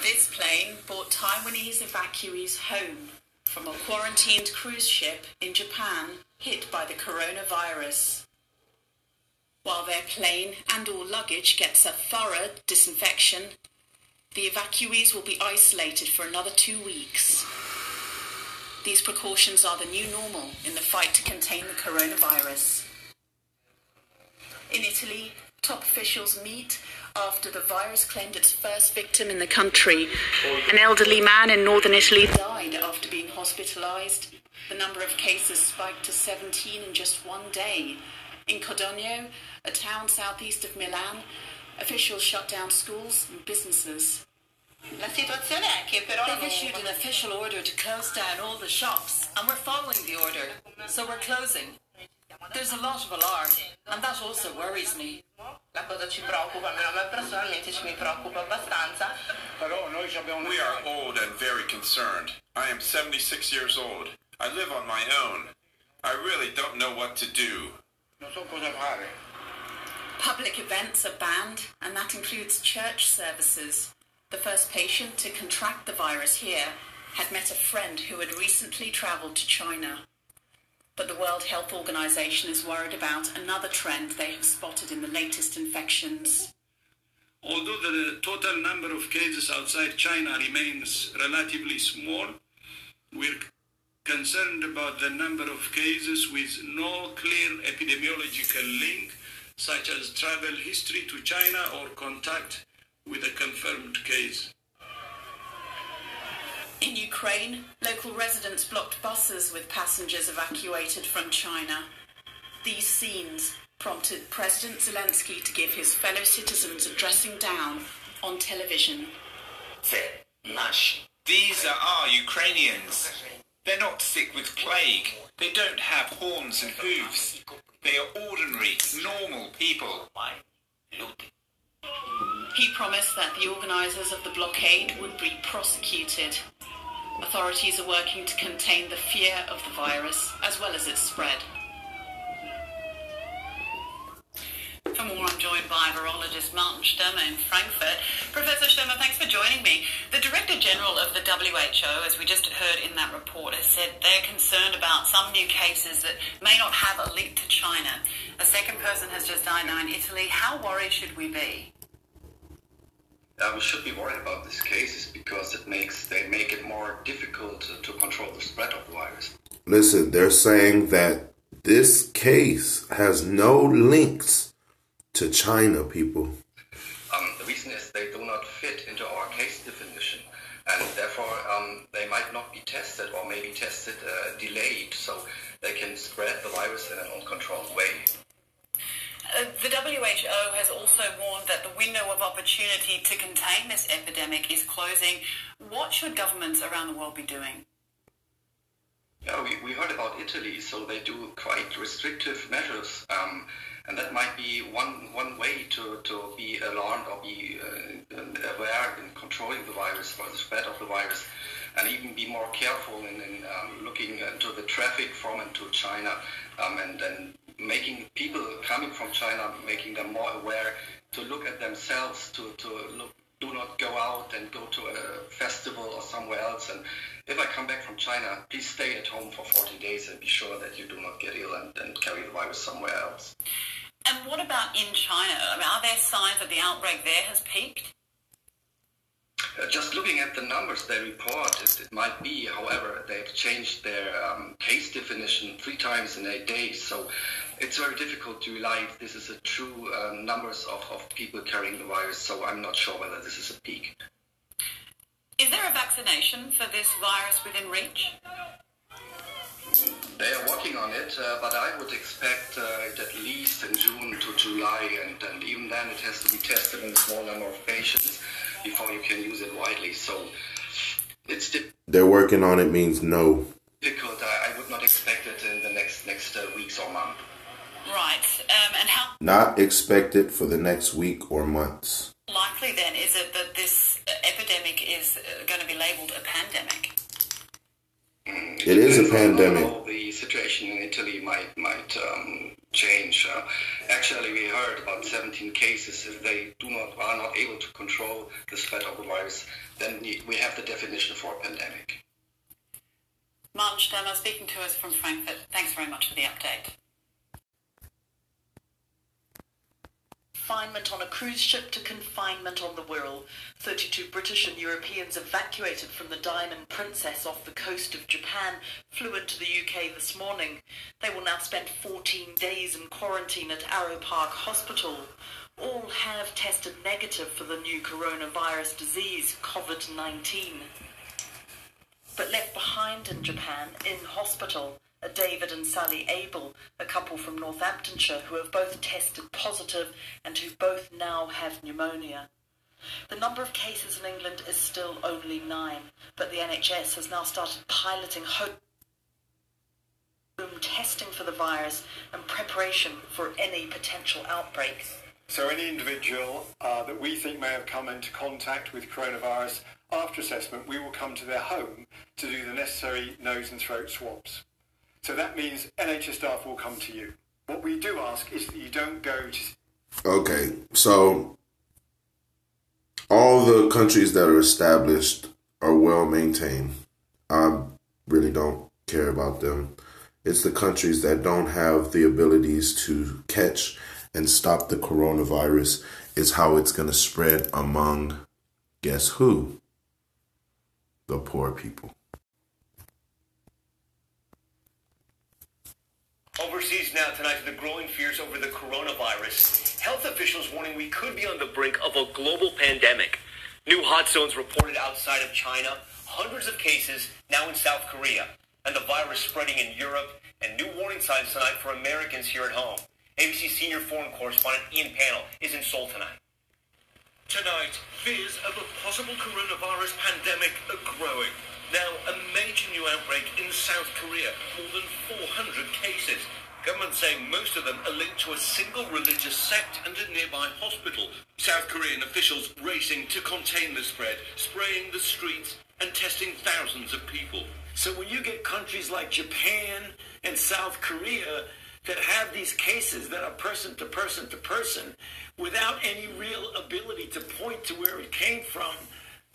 This plane brought Taiwanese evacuees home from a quarantined cruise ship in Japan hit by the coronavirus. While their plane and all luggage gets a thorough disinfection, the evacuees will be isolated for another 2 weeks. These precautions are the new normal in the fight to contain the coronavirus. In Italy, top officials meet after the virus claimed its first victim in the country. An elderly man in northern Italy died after being hospitalised. The number of cases spiked to 17 in just 1 day. In Codogno, a town southeast of Milan, officials shut down schools and businesses. They've issued an official order to close down all the shops, and we're following the order, so we're closing. There's a lot of alarm, and that also worries me. We are old and very concerned. I am 76 years old. I live on my own. I really don't know what to do. Public events are banned, and that includes church services. The first patient to contract the virus here had met a friend who had recently travelled to China. But the World Health Organization is worried about another trend they have spotted in the latest infections. Although the total number of cases outside China remains relatively small, we're concerned about the number of cases with no clear epidemiological link, such as travel history to China or contact with a confirmed case. In Ukraine, local residents blocked buses with passengers evacuated from China. These scenes prompted President Zelensky to give his fellow citizens a dressing down on television. These are our Ukrainians. They're not sick with plague. They don't have horns and hooves. They are ordinary, normal people. He promised that the organisers of the blockade would be prosecuted. Authorities are working to contain the fear of the virus, as well as its spread. For more, I'm joined by virologist Martin Stürmer in Frankfurt. Professor Stürmer, thanks for joining me. The Director General of the WHO, as we just heard in that report, has said they're concerned about some new cases that may not have a link to China. A second person has just died now in Italy. How worried should we be? We should be worried about these cases because they make it more difficult to control the spread of the virus. Listen, they're saying that this case has no links to China, people. The reason is they do not fit into our case definition, and therefore they might not be tested or maybe tested delayed, so they can spread the virus in an uncontrolled way. The WHO has also warned that the window of opportunity to contain this epidemic is closing. What should governments around the world be doing? Yeah, we heard about Italy, so they do quite restrictive measures, and that might be one way to be alarmed or be aware in controlling the virus or the spread of the virus, and even be more careful in looking into the traffic from and to China, and then making people coming from China, making them more aware to look at themselves, to look, do not go out and go to a festival or somewhere else. And if I come back from China, please stay at home for 40 days and be sure that you do not get ill and carry the virus somewhere else. And what about in China? I mean, are there signs that the outbreak there has peaked? Just looking at the numbers they report, it might be, however, they've changed their case definition 3 times in 8 days, so it's very difficult to rely if this is a true numbers of people carrying the virus, so I'm not sure whether this is a peak. Is there a vaccination for this virus within reach? They are working on it, but I would expect it at least in June to July, and even then it has to be tested in a small number of patients before you can use it widely. So it's they're working on it means no. Difficult. I would not expect it in the next weeks or month. Right. And how? Not expected for the next week or months. Likely then is it that this epidemic is going to be labelled a pandemic. It is a pandemic. The situation in Italy might change. Actually, we heard about 17 cases. If they are not able to control the spread of the virus, then we have the definition for a pandemic. Martin Stürmer speaking to us from Frankfurt. Thanks very much for the update. Confinement on a cruise ship to confinement on the Wirral. 32 British and Europeans evacuated from the Diamond Princess off the coast of Japan flew into the UK this morning. They will now spend 14 days in quarantine at Arrow Park Hospital. All have tested negative for the new coronavirus disease, COVID-19. But left behind in Japan in hospital are David and Sally Abel, a couple from Northamptonshire who have both tested positive and who both now have pneumonia. The number of cases in England is still only 9, but the NHS has now started piloting home testing for the virus and preparation for any potential outbreaks. So any individual that we think may have come into contact with coronavirus, after assessment we will come to their home to do the necessary nose and throat swabs. So that means NHS staff will come to you. What we do ask is that you don't go to... Okay, so all the countries that are established are well maintained. I really don't care about them. It's the countries that don't have the abilities to catch and stop the coronavirus is how it's going to spread among, guess who? The poor people. Overseas now tonight to the growing fears over the coronavirus. Health officials warning we could be on the brink of a global pandemic. New hot zones reported outside of China, hundreds of cases now in South Korea, and the virus spreading in Europe, and new warning signs tonight for Americans here at home. ABC senior foreign correspondent Ian Pannell is in Seoul tonight. Tonight, fears of a possible coronavirus pandemic are growing. Now, a major new outbreak in South Korea, more than 400 cases. Government saying most of them are linked to a single religious sect and a nearby hospital. South Korean officials racing to contain the spread, spraying the streets and testing thousands of people. So when you get countries like Japan and South Korea that have these cases that are person to person to person, without any real ability to point to where it came from,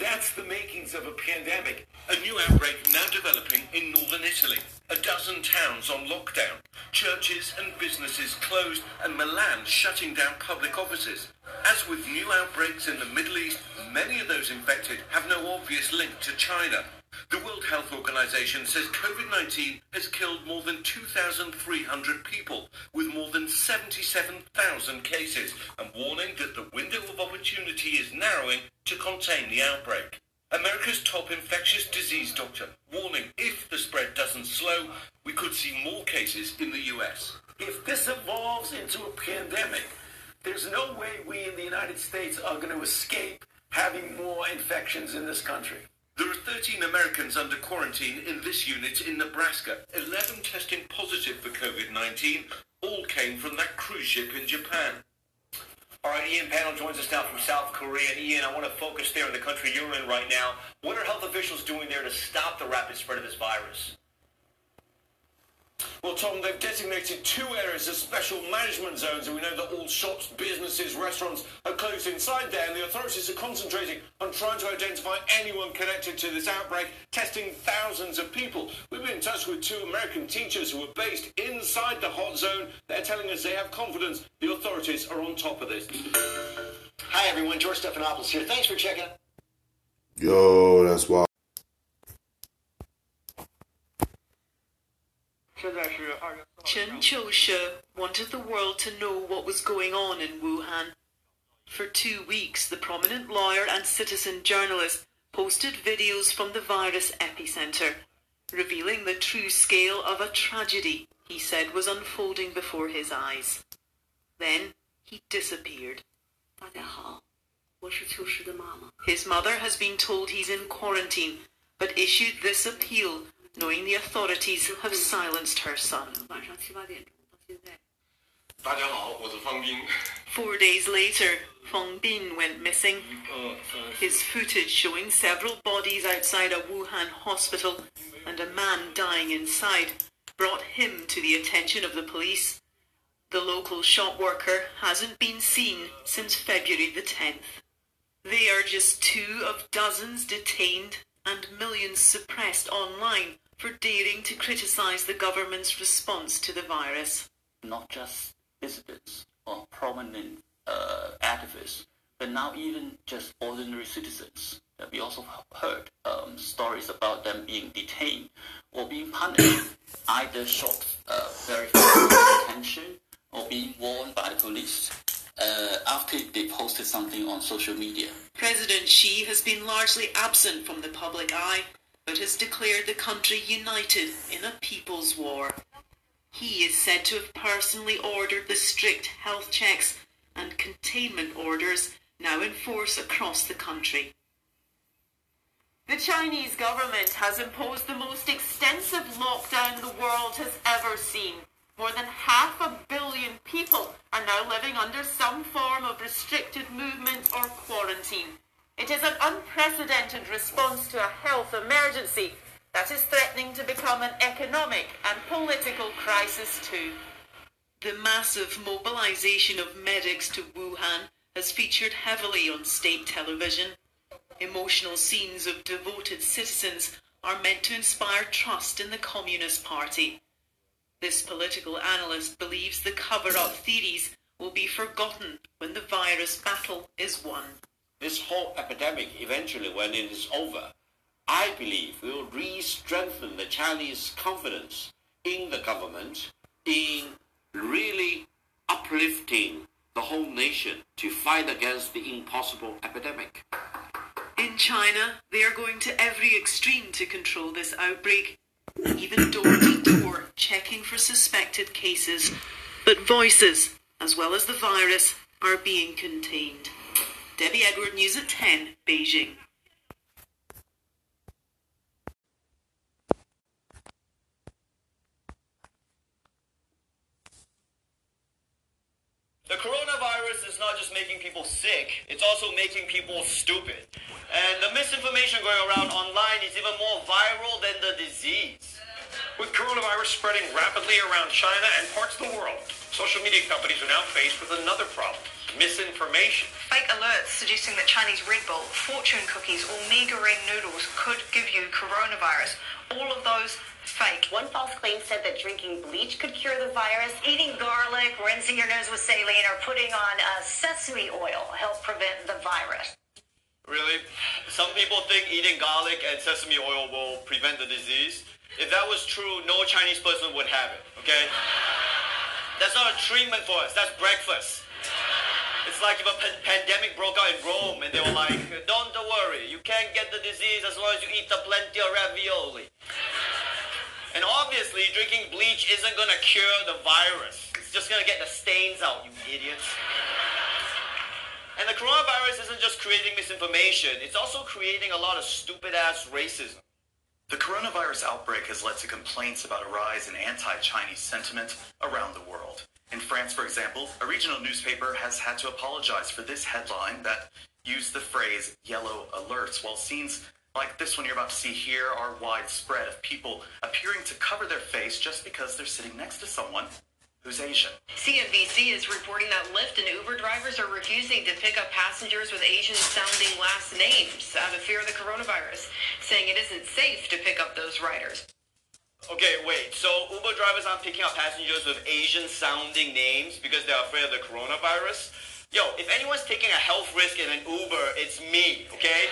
that's the makings of a pandemic. A new outbreak now developing in northern Italy. A dozen towns on lockdown. Churches and businesses closed and Milan shutting down public offices. As with new outbreaks in the Middle East, many of those infected have no obvious link to China. The World Health Organization says COVID-19 has killed more than 2,300 people, with more than 77,000 cases, and warning that the window of opportunity is narrowing to contain the outbreak. America's top infectious disease doctor warning if the spread doesn't slow, we could see more cases in the US. If this evolves into a pandemic, there's no way we in the United States are going to escape having more infections in this country. There are 13 Americans under quarantine in this unit in Nebraska. 11 testing positive for COVID-19. All came from that cruise ship in Japan. All right, Ian Pannell joins us now from South Korea. And Ian, I want to focus there on the country you're in right now. What are health officials doing there to stop the rapid spread of this virus? Well, Tom, they've designated 2 areas as special management zones, and we know that all shops, businesses, restaurants are closed inside there, and the authorities are concentrating on trying to identify anyone connected to this outbreak, testing thousands of people. We've been in touch with 2 American teachers who are based inside the hot zone. They're telling us they have confidence the authorities are on top of this. Hi, everyone. George Stephanopoulos here. Thanks for checking. Yo, that's wild. Chen Qiushi wanted the world to know what was going on in Wuhan. For 2 weeks, the prominent lawyer and citizen journalist posted videos from the virus epicenter, revealing the true scale of a tragedy he said was unfolding before his eyes. Then he disappeared. His mother has been told he's in quarantine, but issued this appeal, knowing the authorities have silenced her son. 4 days later, Fang Bin went missing, his footage showing several bodies outside a Wuhan hospital and a man dying inside brought him to the attention of the police. The local shop worker hasn't been seen since February the 10th. They are just two of dozens detained and millions suppressed online for daring to criticise the government's response to the virus. Not just dissidents or prominent activists, but now even just ordinary citizens. We also have heard stories about them being detained or being punished, either short very fast attention or being warned by the police after they posted something on social media. President Xi has been largely absent from the public eye, but has declared the country united in a people's war. He is said to have personally ordered the strict health checks and containment orders now in force across the country. The Chinese government has imposed the most extensive lockdown the world has ever seen. More than 500 million people are now living under some form of restricted movement or quarantine. It is an unprecedented response to a health emergency that is threatening to become an economic and political crisis too. The massive mobilisation of medics to Wuhan has featured heavily on state television. Emotional scenes of devoted citizens are meant to inspire trust in the Communist Party. This political analyst believes the cover-up theories will be forgotten when the virus battle is won. This whole epidemic, eventually when it is over, I believe will re-strengthen the Chinese confidence in the government, in really uplifting the whole nation to fight against the impossible epidemic. In China, they are going to every extreme to control this outbreak, even door-to-door checking for suspected cases. But voices, as well as the virus, are being contained. Debbie Edward, News at 10, Beijing. The coronavirus is not just making people sick, it's also making people stupid. And the misinformation going around online is even more viral than the disease. With coronavirus spreading rapidly around China and parts of the world, social media companies are now faced with another problem: misinformation. Fake alerts suggesting that Chinese Red Bull, fortune cookies or Nigerine noodles could give you coronavirus. All of those fake. One false claim said that drinking bleach could cure the virus, eating garlic, rinsing your nose with saline, or putting on sesame oil help prevent the virus. Really? Some people think eating garlic and sesame oil will prevent the disease. If that was true, no Chinese person would have it, okay? That's not a treatment for us, that's breakfast. It's like if a pandemic broke out in Rome and they were like, don't worry, you can't get the disease as long as you eat the plenty of ravioli. And obviously, drinking bleach isn't going to cure the virus. It's just going to get the stains out, you idiots. And the coronavirus isn't just creating misinformation. It's also creating a lot of stupid-ass racism. The coronavirus outbreak has led to complaints about a rise in anti-Chinese sentiment around the world. In France, for example, a regional newspaper has had to apologize for this headline that used the phrase yellow alerts, while scenes like this one you're about to see here are widespread, of people appearing to cover their face just because they're sitting next to someone who's Asian. CNBC is reporting that Lyft and Uber drivers are refusing to pick up passengers with Asian-sounding last names out of fear of the coronavirus, saying it isn't safe to pick up those riders. Okay, wait, so Uber drivers aren't picking up passengers with Asian-sounding names because they're afraid of the coronavirus? Yo, if anyone's taking a health risk in an Uber, it's me, okay?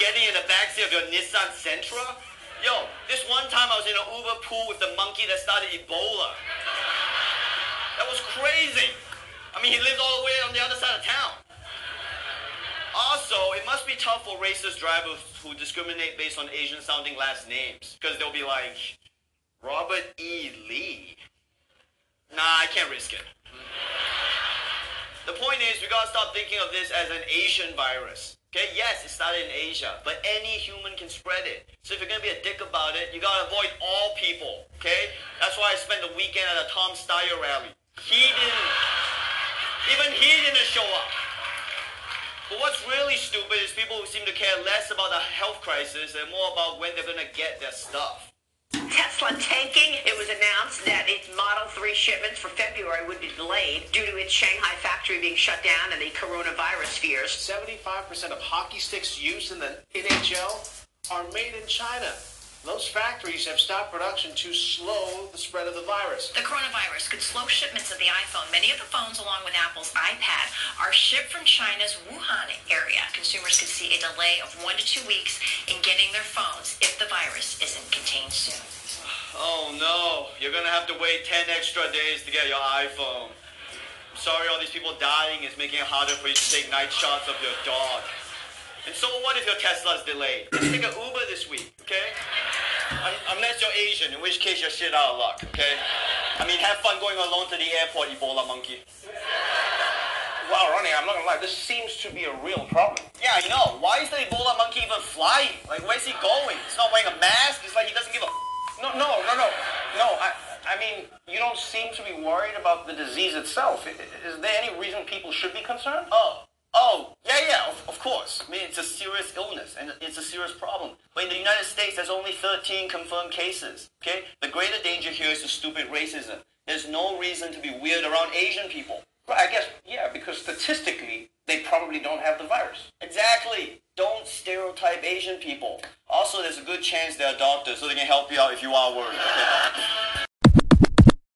Getting in the backseat of your Nissan Sentra? Yo, this one time I was in an Uber pool with the monkey that started Ebola. That was crazy. I mean, he lived all the way on the other side of town. Also, it must be tough for racist drivers who discriminate based on Asian-sounding last names, because they'll be like, Robert E. Lee? Nah, I can't risk it. The point is, we gotta stop thinking of this as an Asian virus. Okay, yes, it started in Asia, but any human can spread it. So if you're going to be a dick about it, you got to avoid all people, okay? That's why I spent the weekend at a Tom Steyer rally. He didn't show up. But what's really stupid is people who seem to care less about the health crisis and more about when they're going to get their stuff. Tesla tanking. It was announced that its Model 3 shipments for February would be delayed due to its Shanghai factory being shut down and the coronavirus fears. 75% of hockey sticks used in the NHL are made in China. Those factories have stopped production to slow the spread of the virus. The coronavirus could slow shipments of the iPhone. Many of the phones, along with Apple's iPad, are shipped from China's Wuhan area. Consumers could see a delay of 1 to 2 weeks in getting their phones if the virus isn't contained soon. Oh, no. You're going to have to wait 10 extra days to get your iPhone. I'm sorry all these people dying is making it harder for you to take night shots of your dog. And so what if your Tesla's delayed? Let's take an Uber this week, okay? Unless you're Asian, in which case you're shit out of luck, okay? I mean, have fun going alone to the airport, Ebola monkey. Wow, Ronnie, I'm not gonna lie, this seems to be a real problem. Yeah, I know. Why is the Ebola monkey even flying? Like, where's he going? He's not wearing a mask. It's like he doesn't give a f. No. I mean, you don't seem to be worried about the disease itself. Is there any reason people should be concerned? Oh, yeah, of course. I mean, it's a serious illness, and it's a serious problem. But in the United States, there's only 13 confirmed cases, okay? The greater danger here is the stupid racism. There's no reason to be weird around Asian people. Well, I guess, yeah, because statistically, they probably don't have the virus. Exactly. Don't stereotype Asian people. Also, there's a good chance they're doctors, so they can help you out if you are worried. Okay?